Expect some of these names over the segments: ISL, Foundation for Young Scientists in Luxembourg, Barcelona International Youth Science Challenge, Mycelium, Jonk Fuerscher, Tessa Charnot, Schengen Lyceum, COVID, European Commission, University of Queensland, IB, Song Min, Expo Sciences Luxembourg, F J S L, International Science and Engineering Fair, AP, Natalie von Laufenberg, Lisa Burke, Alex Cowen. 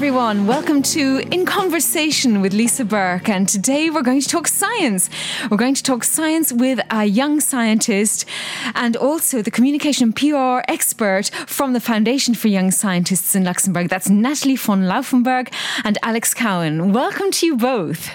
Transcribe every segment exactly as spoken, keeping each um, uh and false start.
everyone. Welcome to In Conversation with Lisa Burke. And today we're going to talk science. We're going to talk science with a young scientist and also the communication and P R expert from the Foundation for Young Scientists in Luxembourg. That's Natalie von Laufenberg and Alex Cowen. Welcome to you both.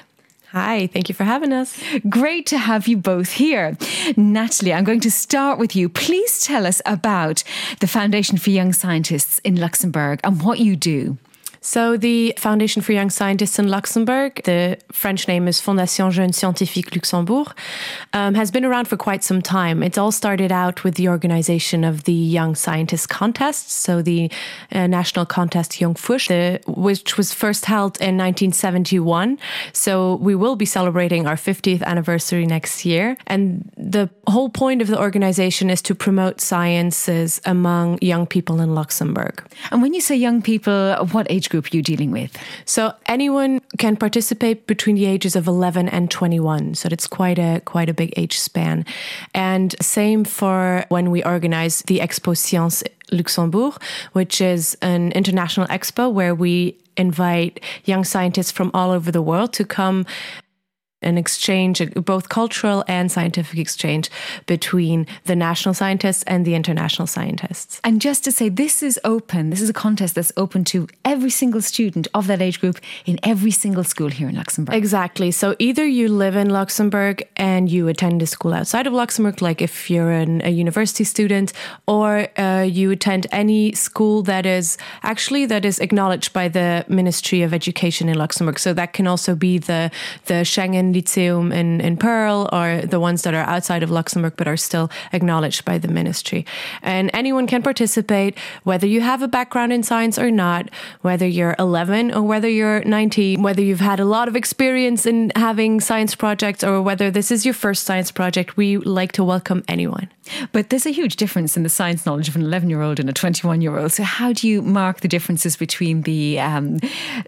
Hi, thank you for having us. Great to have you both here. Natalie, I'm going to start with you. Please tell us about the Foundation for Young Scientists in Luxembourg and what you do. So the Foundation for Young Scientists in Luxembourg, the French name is Fondation Jeune Scientifique Luxembourg, um, has been around for quite some time. It all started out with the organization of the Young Scientist Contest, so the uh, national contest Jonk Fuerscher, which was first held in nineteen seventy-one. So we will be celebrating our fiftieth anniversary next year. And the whole point of the organization is to promote sciences among young people in Luxembourg. And when you say young people, what age group? Group you're dealing with? So anyone can participate between the ages of eleven and twenty-one. So that's quite a quite a big age span. And same for when we organize the Expo Sciences Luxembourg, which is an international expo where we invite young scientists from all over the world to come an exchange, both cultural and scientific exchange between the national scientists and the international scientists. And just to say, this is open. This is a contest that's open to every single student of that age group in every single school here in Luxembourg. Exactly. So either you live in Luxembourg and you attend a school outside of Luxembourg, like if you're an, a university student, or uh, you attend any school that is actually that is acknowledged by the Ministry of Education in Luxembourg. So that can also be the, the Schengen Lyceum in, in Pearl, or the ones that are outside of Luxembourg but are still acknowledged by the ministry. And anyone can participate, whether you have a background in science or not, whether you're eleven or whether you're nineteen, whether you've had a lot of experience in having science projects or whether this is your first science project. We like to welcome anyone. But there's a huge difference in the science knowledge of an eleven-year-old and a twenty-one-year-old. So how do you mark the differences between the um,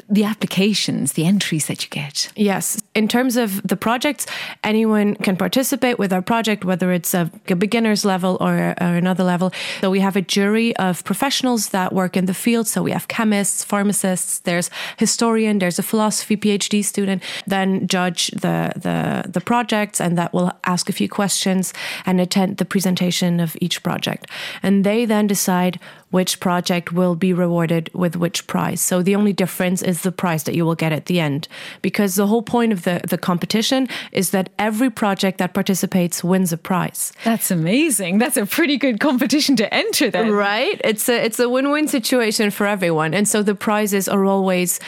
the applications, the entries that you get? Yes. In terms of the projects, anyone can participate with our project, whether it's a, a beginner's level or, or another level. So we have a jury of professionals that work in the field. So we have chemists, pharmacists, there's historian, there's a philosophy PhD student, then judge the, the, the projects, and that will ask a few questions and attend the presentation of each project. And they then decide which project will be rewarded with which prize. So the only difference is the prize that you will get at the end, because the whole point of the, the competition is that every project that participates wins a prize. That's amazing. That's a pretty good competition to enter then. Right? It's a, it's a win-win situation for everyone. And so the prizes are always,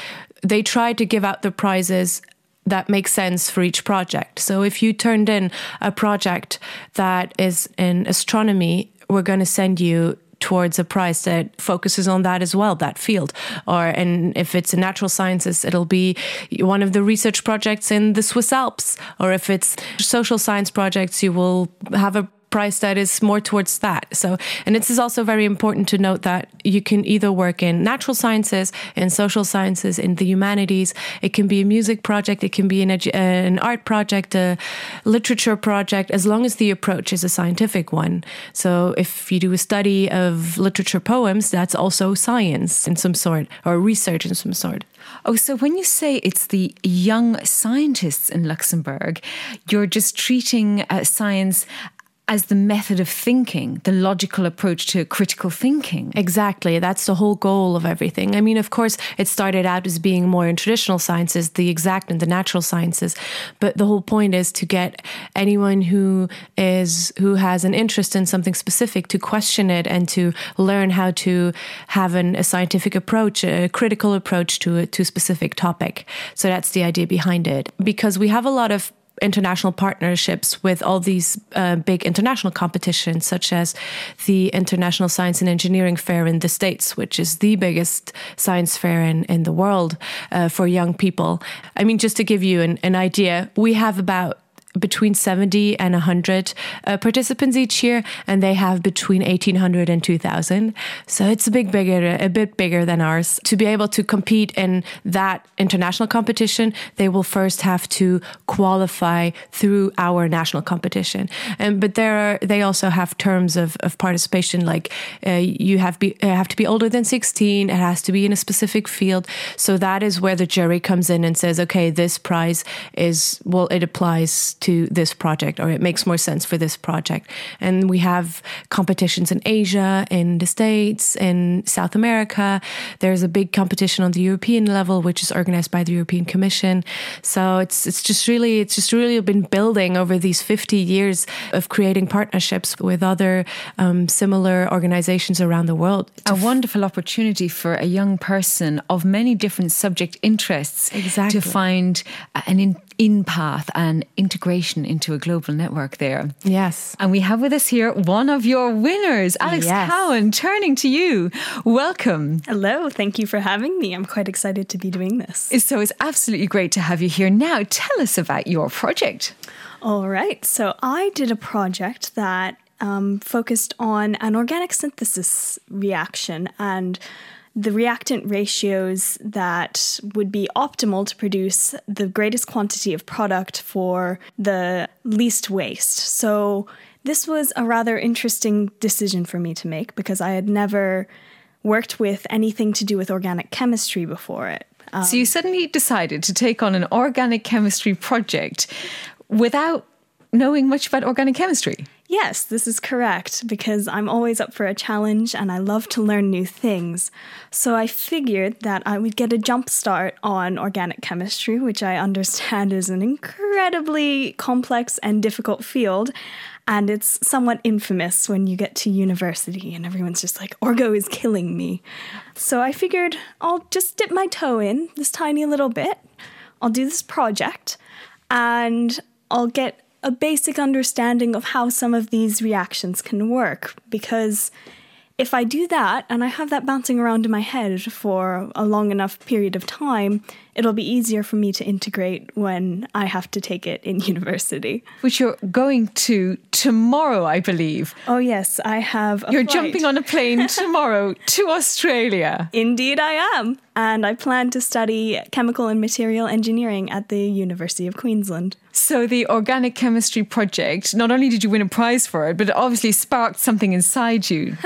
they try to give out the prizes that makes sense for each project. So if you turned in a project that is in astronomy, we're going to send you towards a prize that focuses on that as well, that field. Or and if it's in natural sciences, it'll be one of the research projects in the Swiss Alps. Or if it's social science projects, you will have a price that is more towards that. So, and it is also very important to note that you can either work in natural sciences, in social sciences, in the humanities. It can be a music project, it can be an, edu- an art project, a literature project, as long as the approach is a scientific one. So if you do a study of literature poems, that's also science in some sort, or research in some sort. Oh, so when you say it's the young scientists in Luxembourg, you're just treating uh, science as the method of thinking, the logical approach to critical thinking. Exactly. That's the whole goal of everything. I mean, of course, it started out as being more in traditional sciences, the exact and the natural sciences. But the whole point is to get anyone who is who has an interest in something specific to question it and to learn how to have an, a scientific approach, a critical approach to a, to a specific topic. So that's the idea behind it. Because we have a lot of international partnerships with all these uh, big international competitions, such as the International Science and Engineering Fair in the States, which is the biggest science fair in, in the world uh, for young people. I mean, just to give you an, an idea, we have about between seventy and one hundred uh, participants each year, and they have between eighteen hundred and two thousand. So it's a big bigger, a bit bigger than ours. To be able to compete in that international competition, they will first have to qualify through our national competition. And but there are, they also have terms of, of participation, like uh, you have be have to be older than sixteen. It has to be in a specific field. So that is where the jury comes in and says, okay, this prize is, well, it applies to this project, or it makes more sense for this project. And we have competitions in Asia, in the States, in South America. There's a big competition on the European level, which is organized by the European Commission. So it's it's just really it's just really been building over these fifty years of creating partnerships with other um, similar organizations around the world. A wonderful opportunity for a young person of many different subject interests exactly. to find an in in path and integration into a global network there. Yes. And we have with us here one of your winners, Alex yes. Cowen, turning to you. Welcome. Hello, thank you for having me. I'm quite excited to be doing this. So it's absolutely great to have you here. Now, tell us about your project. All right. So I did a project that um, focused on an organic synthesis reaction and the reactant ratios that would be optimal to produce the greatest quantity of product for the least waste. So this was a rather interesting decision for me to make because I had never worked with anything to do with organic chemistry before it. Um, so you suddenly decided to take on an organic chemistry project without knowing much about organic chemistry. Yes, this is correct, because I'm always up for a challenge and I love to learn new things. So I figured that I would get a jump start on organic chemistry, which I understand is an incredibly complex and difficult field. And it's somewhat infamous when you get to university and everyone's just like, Orgo is killing me. So I figured I'll just dip my toe in this tiny little bit. I'll do this project and I'll get a basic understanding of how some of these reactions can work, because if I do that and I have that bouncing around in my head for a long enough period of time, it'll be easier for me to integrate when I have to take it in university. Which you're going to tomorrow, I believe. Oh yes, I have a You're flight. Jumping on a plane tomorrow to Australia. Indeed I am. And I plan to study chemical and material engineering at the University of Queensland. So the organic chemistry project, not only did you win a prize for it, but it obviously sparked something inside you.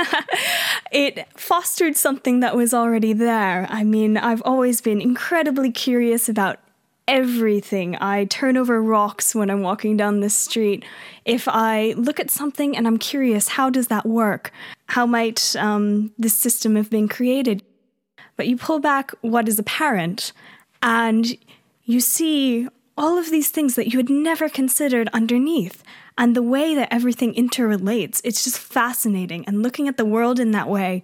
It fostered something that was already there. I mean, I've always been incredibly curious about everything. I turn over rocks when I'm walking down the street. If I look at something and I'm curious, how does that work? How might um, this system have been created? But you pull back what is apparent and you see all of these things that you had never considered underneath. And the way that everything interrelates, it's just fascinating. And looking at the world in that way,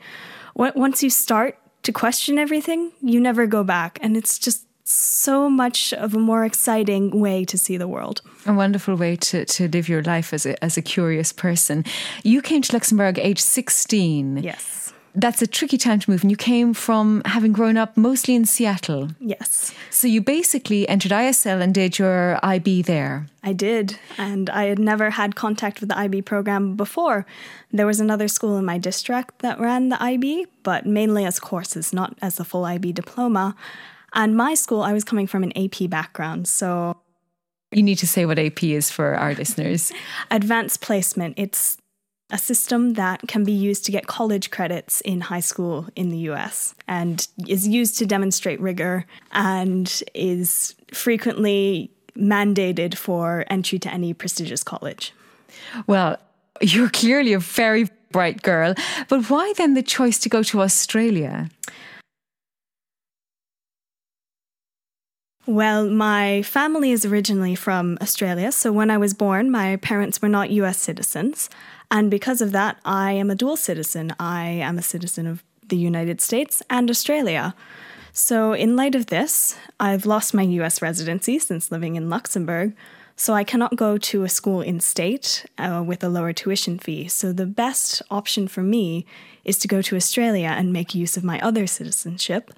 once you start to question everything, you never go back. And it's just so much of a more exciting way to see the world. A wonderful way to, to live your life as a, as a curious person. You came to Luxembourg age sixteen. Yes. That's a tricky time to move. And you came from having grown up mostly in Seattle. Yes. So you basically entered I S L and did your I B there. I did. And I had never had contact with the I B program before. There was another school in my district that ran the I B, but mainly as courses, not as a full I B diploma. And my school, I was coming from an A P background. So you need to say what A P is for our listeners. Advanced placement. It's a system that can be used to get college credits in high school in the U S and is used to demonstrate rigor and is frequently mandated for entry to any prestigious college. Well, you're clearly a very bright girl, but why then the choice to go to Australia? Well, my family is originally from Australia, so when I was born, my parents were not U S citizens. And because of that, I am a dual citizen. I am a citizen of the United States and Australia. So in light of this, I've lost my U S residency since living in Luxembourg. So I cannot go to a school in state uh, with a lower tuition fee. So the best option for me is to go to Australia and make use of my other citizenship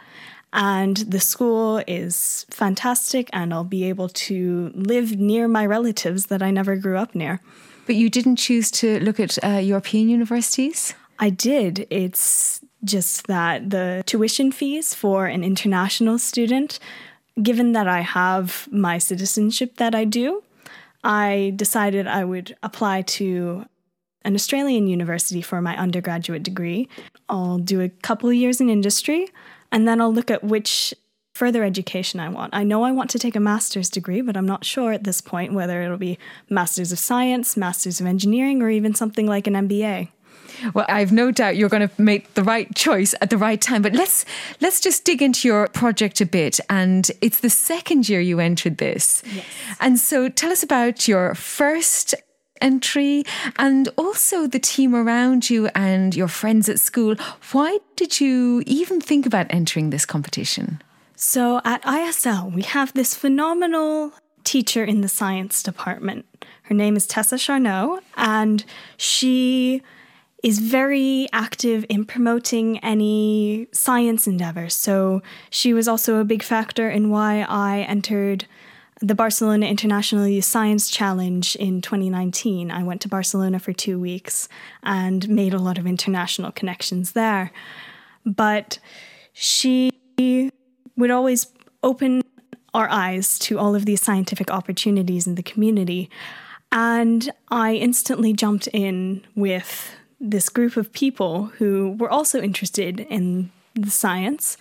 And the school is fantastic, and I'll be able to live near my relatives that I never grew up near. But you didn't choose to look at uh, European universities? I did. It's just that the tuition fees for an international student, given that I have my citizenship that I do, I decided I would apply to an Australian university for my undergraduate degree. I'll do a couple of years in industry, and then I'll look at which further education I want. I know I want to take a master's degree, but I'm not sure at this point whether it'll be master's of science, master's of engineering, or even something like an M B A. Well, I've no doubt you're going to make the right choice at the right time. But let's let's just dig into your project a bit. And it's the second year you entered this. Yes. And so tell us about your first entry and also the team around you and your friends at school. Why did you even think about entering this competition? So at I S L, we have this phenomenal teacher in the science department. Her name is Tessa Charnot, and she is very active in promoting any science endeavors. So she was also a big factor in why I entered the Barcelona International Youth Science Challenge in twenty nineteen. I went to Barcelona for two weeks and made a lot of international connections there. But she would always open our eyes to all of these scientific opportunities in the community. And I instantly jumped in with this group of people who were also interested in the science.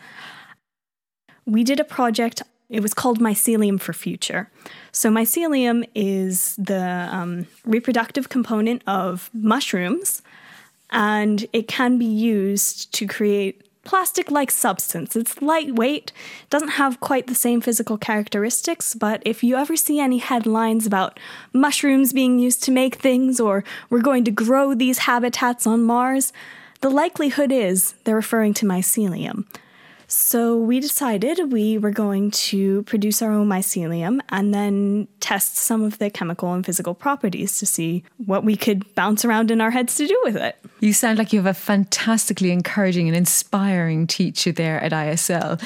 We did a project. It was called Mycelium for Future. So mycelium is the um, reproductive component of mushrooms, and it can be used to create plastic-like substance. It's lightweight, doesn't have quite the same physical characteristics, but if you ever see any headlines about mushrooms being used to make things or we're going to grow these habitats on Mars, the likelihood is they're referring to mycelium. So we decided we were going to produce our own mycelium and then test some of the chemical and physical properties to see what we could bounce around in our heads to do with it. You sound like you have a fantastically encouraging and inspiring teacher there at I S L.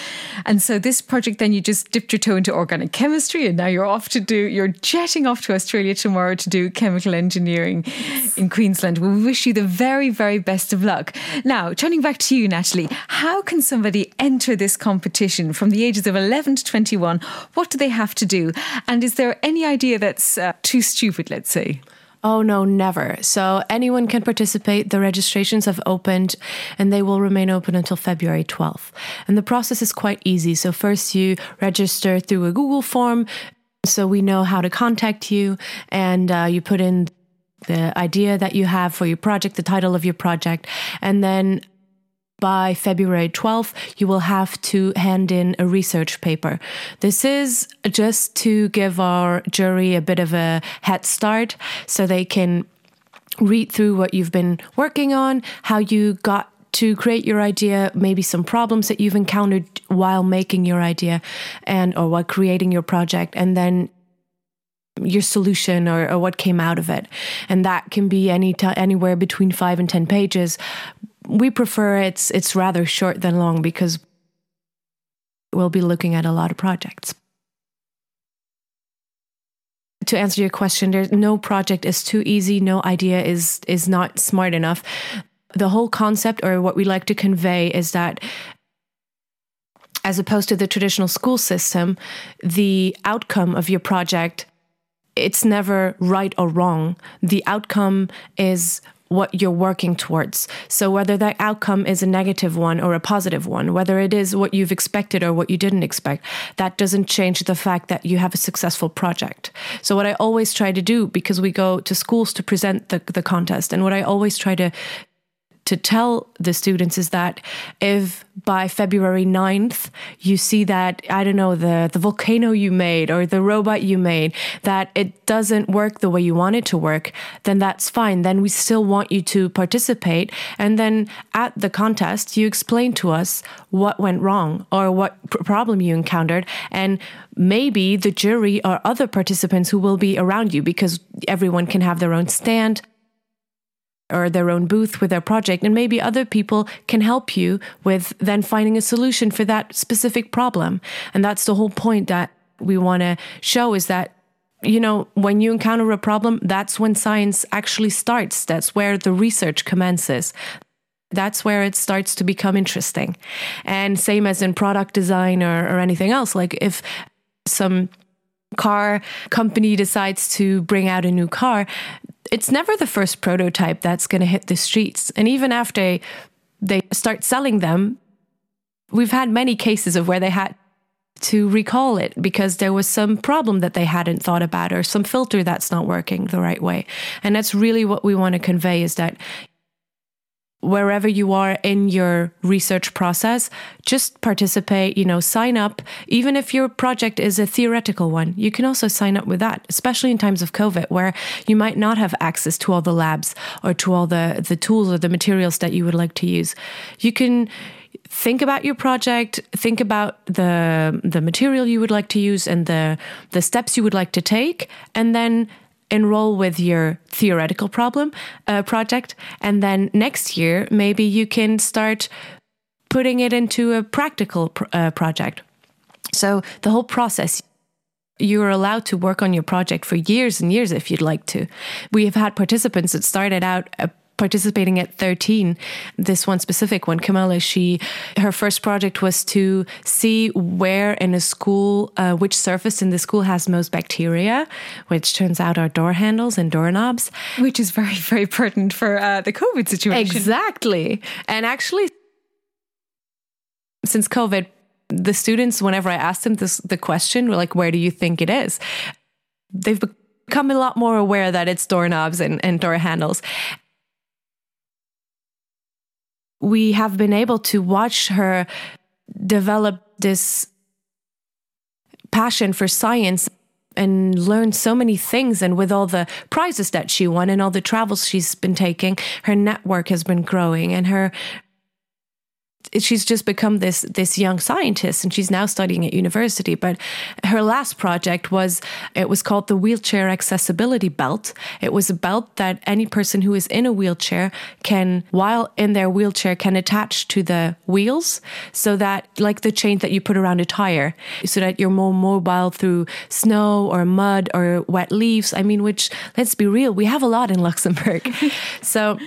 And so this project, then you just dipped your toe into organic chemistry, and now you're off to do, you're jetting off to Australia tomorrow to do chemical engineering in Queensland. Well, we wish you the very, very best of luck. Now, turning back to you, Natalie, how can somebody enter enter this competition from the ages of eleven to twenty-one? What do they have to do? And is there any idea that's uh, too stupid, let's say? Oh, no, never. So anyone can participate. The registrations have opened and they will remain open until February twelfth. And the process is quite easy. So first you register through a Google form, so we know how to contact you, and uh, you put in the idea that you have for your project, the title of your project, and then by February twelfth, you will have to hand in a research paper. This is just to give our jury a bit of a head start so they can read through what you've been working on, how you got to create your idea, maybe some problems that you've encountered while making your idea and or while creating your project, and then your solution or, or what came out of it. And that can be any t- anywhere between five and ten pages. We prefer it's it's rather short than long because we'll be looking at a lot of projects. To answer your question, there's no project is too easy, no idea is is not smart enough. The whole concept, or what we like to convey, is that as opposed to the traditional school system, the outcome of your project, it's never right or wrong. The outcome is what you're working towards. So whether that outcome is a negative one or a positive one, whether it is what you've expected or what you didn't expect, that doesn't change the fact that you have a successful project. So what I always try to do, because we go to schools to present the, the contest, and what I always try to to tell the students is that if by February ninth you see that, I don't know, the, the volcano you made or the robot you made, that it doesn't work the way you want it to work, then that's fine. Then we still want you to participate. And then at the contest, you explain to us what went wrong or what pr- problem you encountered. And maybe the jury or other participants who will be around you, because everyone can have their own stand, or their own booth with their project, and maybe other people can help you with then finding a solution for that specific problem. And that's the whole point that we want to show, is that, you know, when you encounter a problem, that's when science actually starts. That's where the research commences. That's where it starts to become interesting. And same as in product design or, or anything else. Like if some car company decides to bring out a new car, it's never the first prototype that's going to hit the streets. And even after they start selling them, we've had many cases of where they had to recall it because there was some problem that they hadn't thought about or some filter that's not working the right way. And that's really what we want to convey, is that wherever you are in your research process, just participate, you know, sign up. Even if your project is a theoretical one, you can also sign up with that, especially in times of COVID, where you might not have access to all the labs or to all the, the tools or the materials that you would like to use. You can think about your project, think about the the material you would like to use and the the steps you would like to take, and then enroll with your theoretical problem uh, project. And then next year, maybe you can start putting it into a practical pr- uh, project. So the whole process, you're allowed to work on your project for years and years if you'd like to. We have had participants that started out uh, participating at thirteen. This one specific one, Kamala, she, her first project was to see where in a school, uh, which surface in the school has most bacteria, which turns out are door handles and doorknobs. Which is very, very pertinent for uh, the COVID situation. Exactly. And actually, since COVID, the students, whenever I asked them this, the question, were like, where do you think it is? They've become a lot more aware that it's doorknobs and, and door handles. We have been able to watch her develop this passion for science and learn so many things. And with all the prizes that she won and all the travels she's been taking, her network has been growing, and her she's just become this this young scientist, and she's now studying at university. But her last project was, it was called the Wheelchair Accessibility Belt. It was a belt that any person who is in a wheelchair can, while in their wheelchair, can attach to the wheels, so that, like the chain that you put around a tire, so that you're more mobile through snow or mud or wet leaves. I mean, which, let's be real, we have a lot in Luxembourg. So...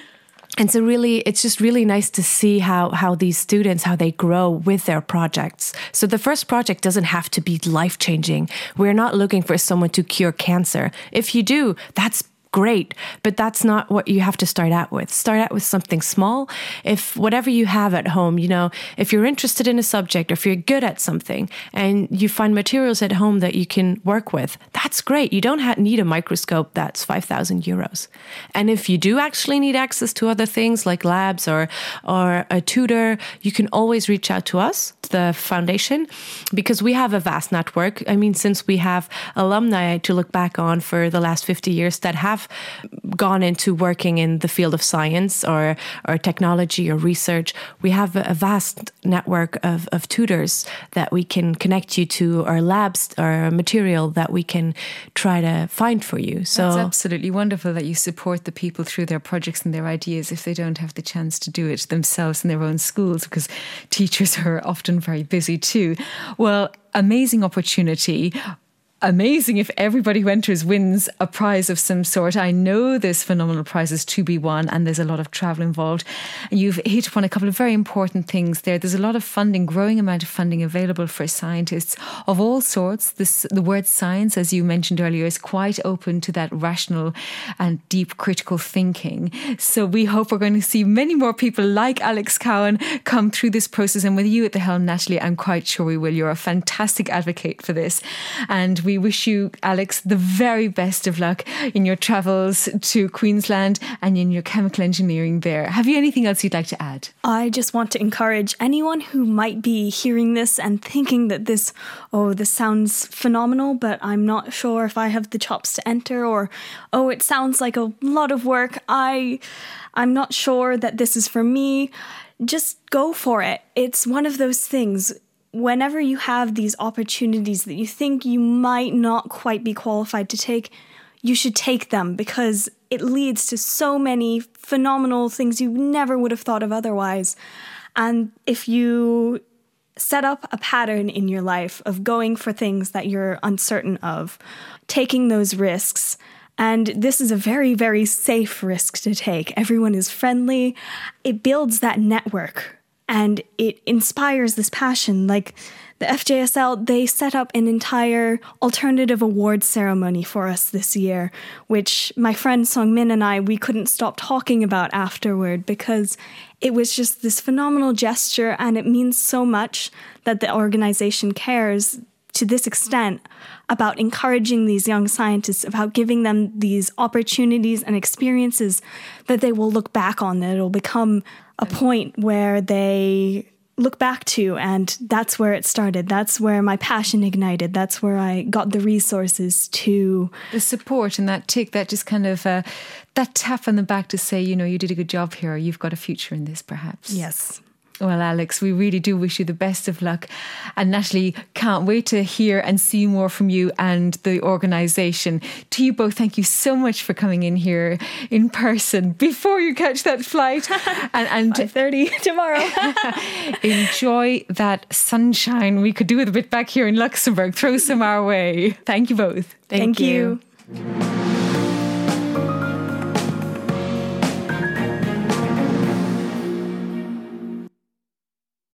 And so really, it's just really nice to see how how these students, how they grow with their projects. So the first project doesn't have to be life-changing. We're not looking for someone to cure cancer. If you do, that's great, but that's not what you have to start out with. Start out with something small. If whatever you have at home, you know, if you're interested in a subject or if you're good at something and you find materials at home that you can work with, that's great. You don't ha- need a microscope that's five thousand euros. And if you do actually need access to other things like labs or, or a tutor, you can always reach out to us, the foundation, because we have a vast network. I mean, since we have alumni to look back on for the last fifty years that have gone into working in the field of science or, or technology or research, we have a vast network of, of tutors that we can connect you to, or labs or material that we can try to find for you. So it's absolutely wonderful that you support the people through their projects and their ideas if they don't have the chance to do it themselves in their own schools, because teachers are often very busy too. Well, amazing opportunity. Amazing if everybody who enters wins a prize of some sort. I know there's phenomenal prizes to be won, and there's a lot of travel involved. And you've hit upon a couple of very important things there. There's a lot of funding, growing amount of funding available for scientists of all sorts. This, the word science, as you mentioned earlier, is quite open to that rational and deep critical thinking. So we hope we're going to see many more people like Alex Cowen come through this process. And with you at the helm, Natalie, I'm quite sure we will. You're a fantastic advocate for this. And we wish you, Alex, the very best of luck in your travels to Queensland and in your chemical engineering there. Have you anything else you'd like to add? I just want to encourage anyone who might be hearing this and thinking that this, oh, this sounds phenomenal, but I'm not sure if I have the chops to enter, or, oh, it sounds like a lot of work. I, I'm not sure that this is for me. Just go for it. It's one of those things. Whenever you have these opportunities that you think you might not quite be qualified to take, you should take them because it leads to so many phenomenal things you never would have thought of otherwise. And if you set up a pattern in your life of going for things that you're uncertain of, taking those risks, and this is a very, very safe risk to take. Everyone is friendly. It builds that network and it inspires this passion. Like the F J S L, they set up an entire alternative awards ceremony for us this year, which my friend Song Min and I, we couldn't stop talking about afterward because it was just this phenomenal gesture and it means so much that the organization cares to this extent about encouraging these young scientists, about giving them these opportunities and experiences that they will look back on. It'll become a point where they look back to, and that's where it started. That's where my passion ignited. That's where I got the resources to the support and that tick, that just kind of uh, that tap on the back to say, you know, you did a good job here. Or you've got a future in this, perhaps. Yes. Well, Alex, we really do wish you the best of luck. And Natalie, can't wait to hear and see more from you and the organisation. To you both, thank you so much for coming in here in person before you catch that flight. And five thirty tomorrow. Enjoy that sunshine. We could do with a bit back here in Luxembourg. Throw some our way. Thank you both. Thank, thank you. you.